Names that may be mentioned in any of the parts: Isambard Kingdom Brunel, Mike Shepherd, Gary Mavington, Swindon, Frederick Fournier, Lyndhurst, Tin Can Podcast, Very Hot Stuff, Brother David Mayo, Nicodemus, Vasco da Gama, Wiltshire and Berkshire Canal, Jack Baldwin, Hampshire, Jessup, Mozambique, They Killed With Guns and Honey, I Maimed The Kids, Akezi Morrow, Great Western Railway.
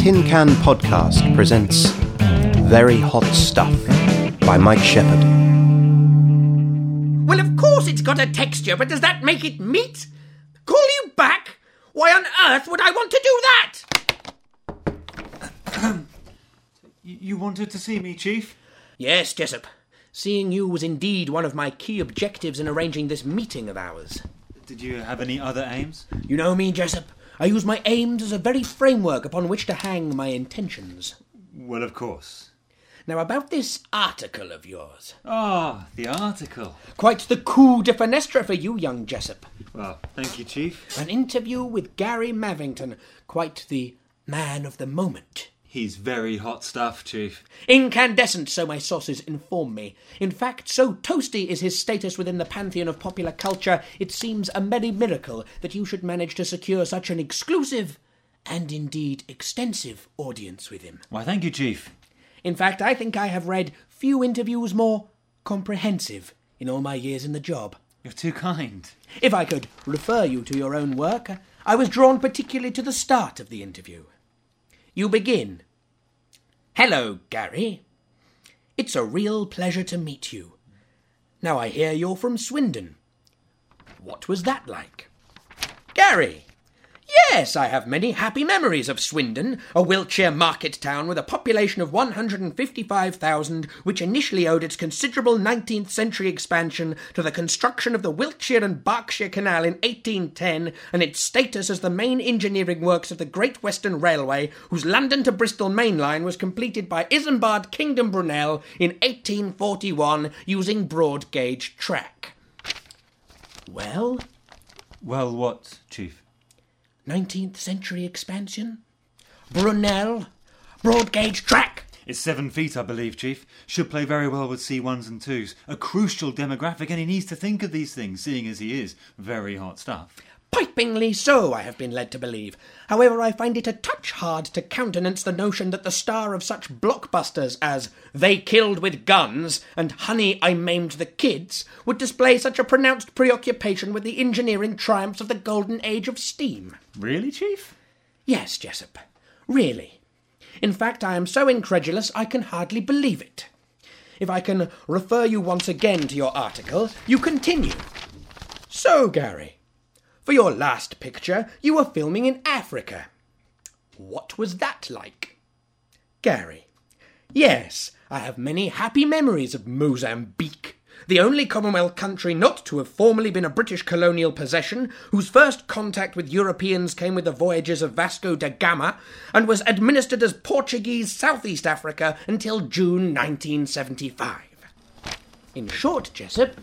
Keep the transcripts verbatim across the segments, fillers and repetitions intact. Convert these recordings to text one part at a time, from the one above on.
Tin Can Podcast presents Very Hot Stuff by Mike Shepherd. Well, of course it's got a texture, but does that make it meat? Call you back? Why on earth would I want to do that? You wanted to see me, Chief? Yes, Jessup. Seeing you was indeed one of my key objectives in arranging this meeting of ours. Did you have any other aims? You know me, Jessup. I use my aims as a very framework upon which to hang my intentions. Well, of course. Now, about this article of yours. Ah, the article. Quite the coup de fenestra for you, young Jessup. Well, thank you, Chief. An interview with Gary Mavington. Quite the man of the moment. He's very hot stuff, Chief. Incandescent, so my sources inform me. In fact, so toasty is his status within the pantheon of popular culture, it seems a merry miracle that you should manage to secure such an exclusive and indeed extensive audience with him. Why, thank you, Chief. In fact, I think I have read few interviews more comprehensive in all my years in the job. You're too kind. If I could refer you to your own work, I was drawn particularly to the start of the interview. You begin. Hello, Gary. It's a real pleasure to meet you. Now I hear you're from Swindon. What was that like? Gary. Yes, I have many happy memories of Swindon, a Wiltshire market town with a population of one hundred fifty-five thousand, which initially owed its considerable nineteenth century expansion to the construction of the Wiltshire and Berkshire Canal in eighteen ten, and its status as the main engineering works of the Great Western Railway, whose London to Bristol main line was completed by Isambard Kingdom Brunel in eighteen forty-one, using broad-gauge track. Well? Well, what, Chief? nineteenth century expansion? Brunel? Broad-gauge track? It's seven feet, I believe, Chief. Should play very well with C ones and twos. A crucial demographic, and he needs to think of these things, seeing as he is very hot stuff. Pipingly so, I have been led to believe. However, I find it a touch hard to countenance the notion that the star of such blockbusters as They Killed With Guns and Honey, I Maimed The Kids would display such a pronounced preoccupation with the engineering triumphs of the golden age of steam. Really, Chief? Yes, Jessup. Really. In fact, I am so incredulous I can hardly believe it. If I can refer you once again to your article, you continue. So, Gary, for your last picture, you were filming in Africa. What was that like? Gary. Yes, I have many happy memories of Mozambique, the only Commonwealth country not to have formerly been a British colonial possession, whose first contact with Europeans came with the voyages of Vasco da Gama, and was administered as Portuguese Southeast Africa until June nineteen seventy-five. In short, Jessup,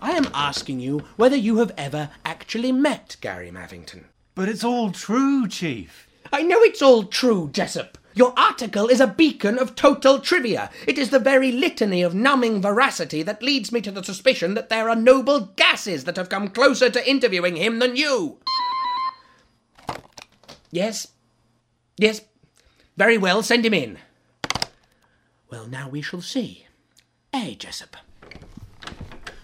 I am asking you whether you have ever actually met Gary Mavington. But it's all true, Chief. I know it's all true, Jessup. Your article is a beacon of total trivia. It is the very litany of numbing veracity that leads me to the suspicion that there are noble gases that have come closer to interviewing him than you. Yes. Yes. Very well, send him in. Well, now we shall see. Eh, Jessup?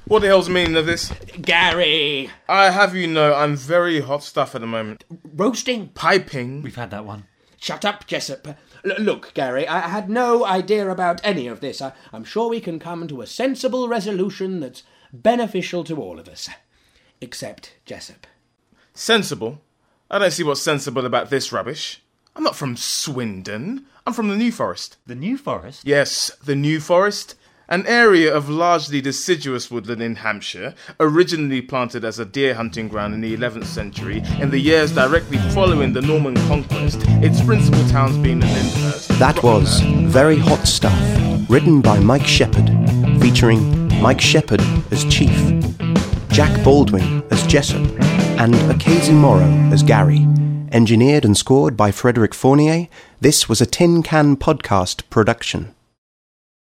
What the hell's the meaning of this? Gary! I have you know, I'm very hot stuff at the moment. Roasting? Piping? We've had that one. Shut up, Jessup. L- look, Gary, I had no idea about any of this. I- I'm sure we can come to a sensible resolution that's beneficial to all of us. Except Jessup. Sensible? I don't see what's sensible about this rubbish. I'm not from Swindon. I'm from the New Forest. The New Forest? Yes, the New Forest. An area of largely deciduous woodland in Hampshire, originally planted as a deer hunting ground in the eleventh century, in the years directly following the Norman Conquest, its principal towns being Lyndhurst. That was Very Hot Stuff, written by Mike Shepherd, featuring Mike Shepherd as Chief, Jack Baldwin as Jessup, and Akezi Morrow as Gary. Engineered and scored by Frederick Fournier, this was a Tin Can Podcast production.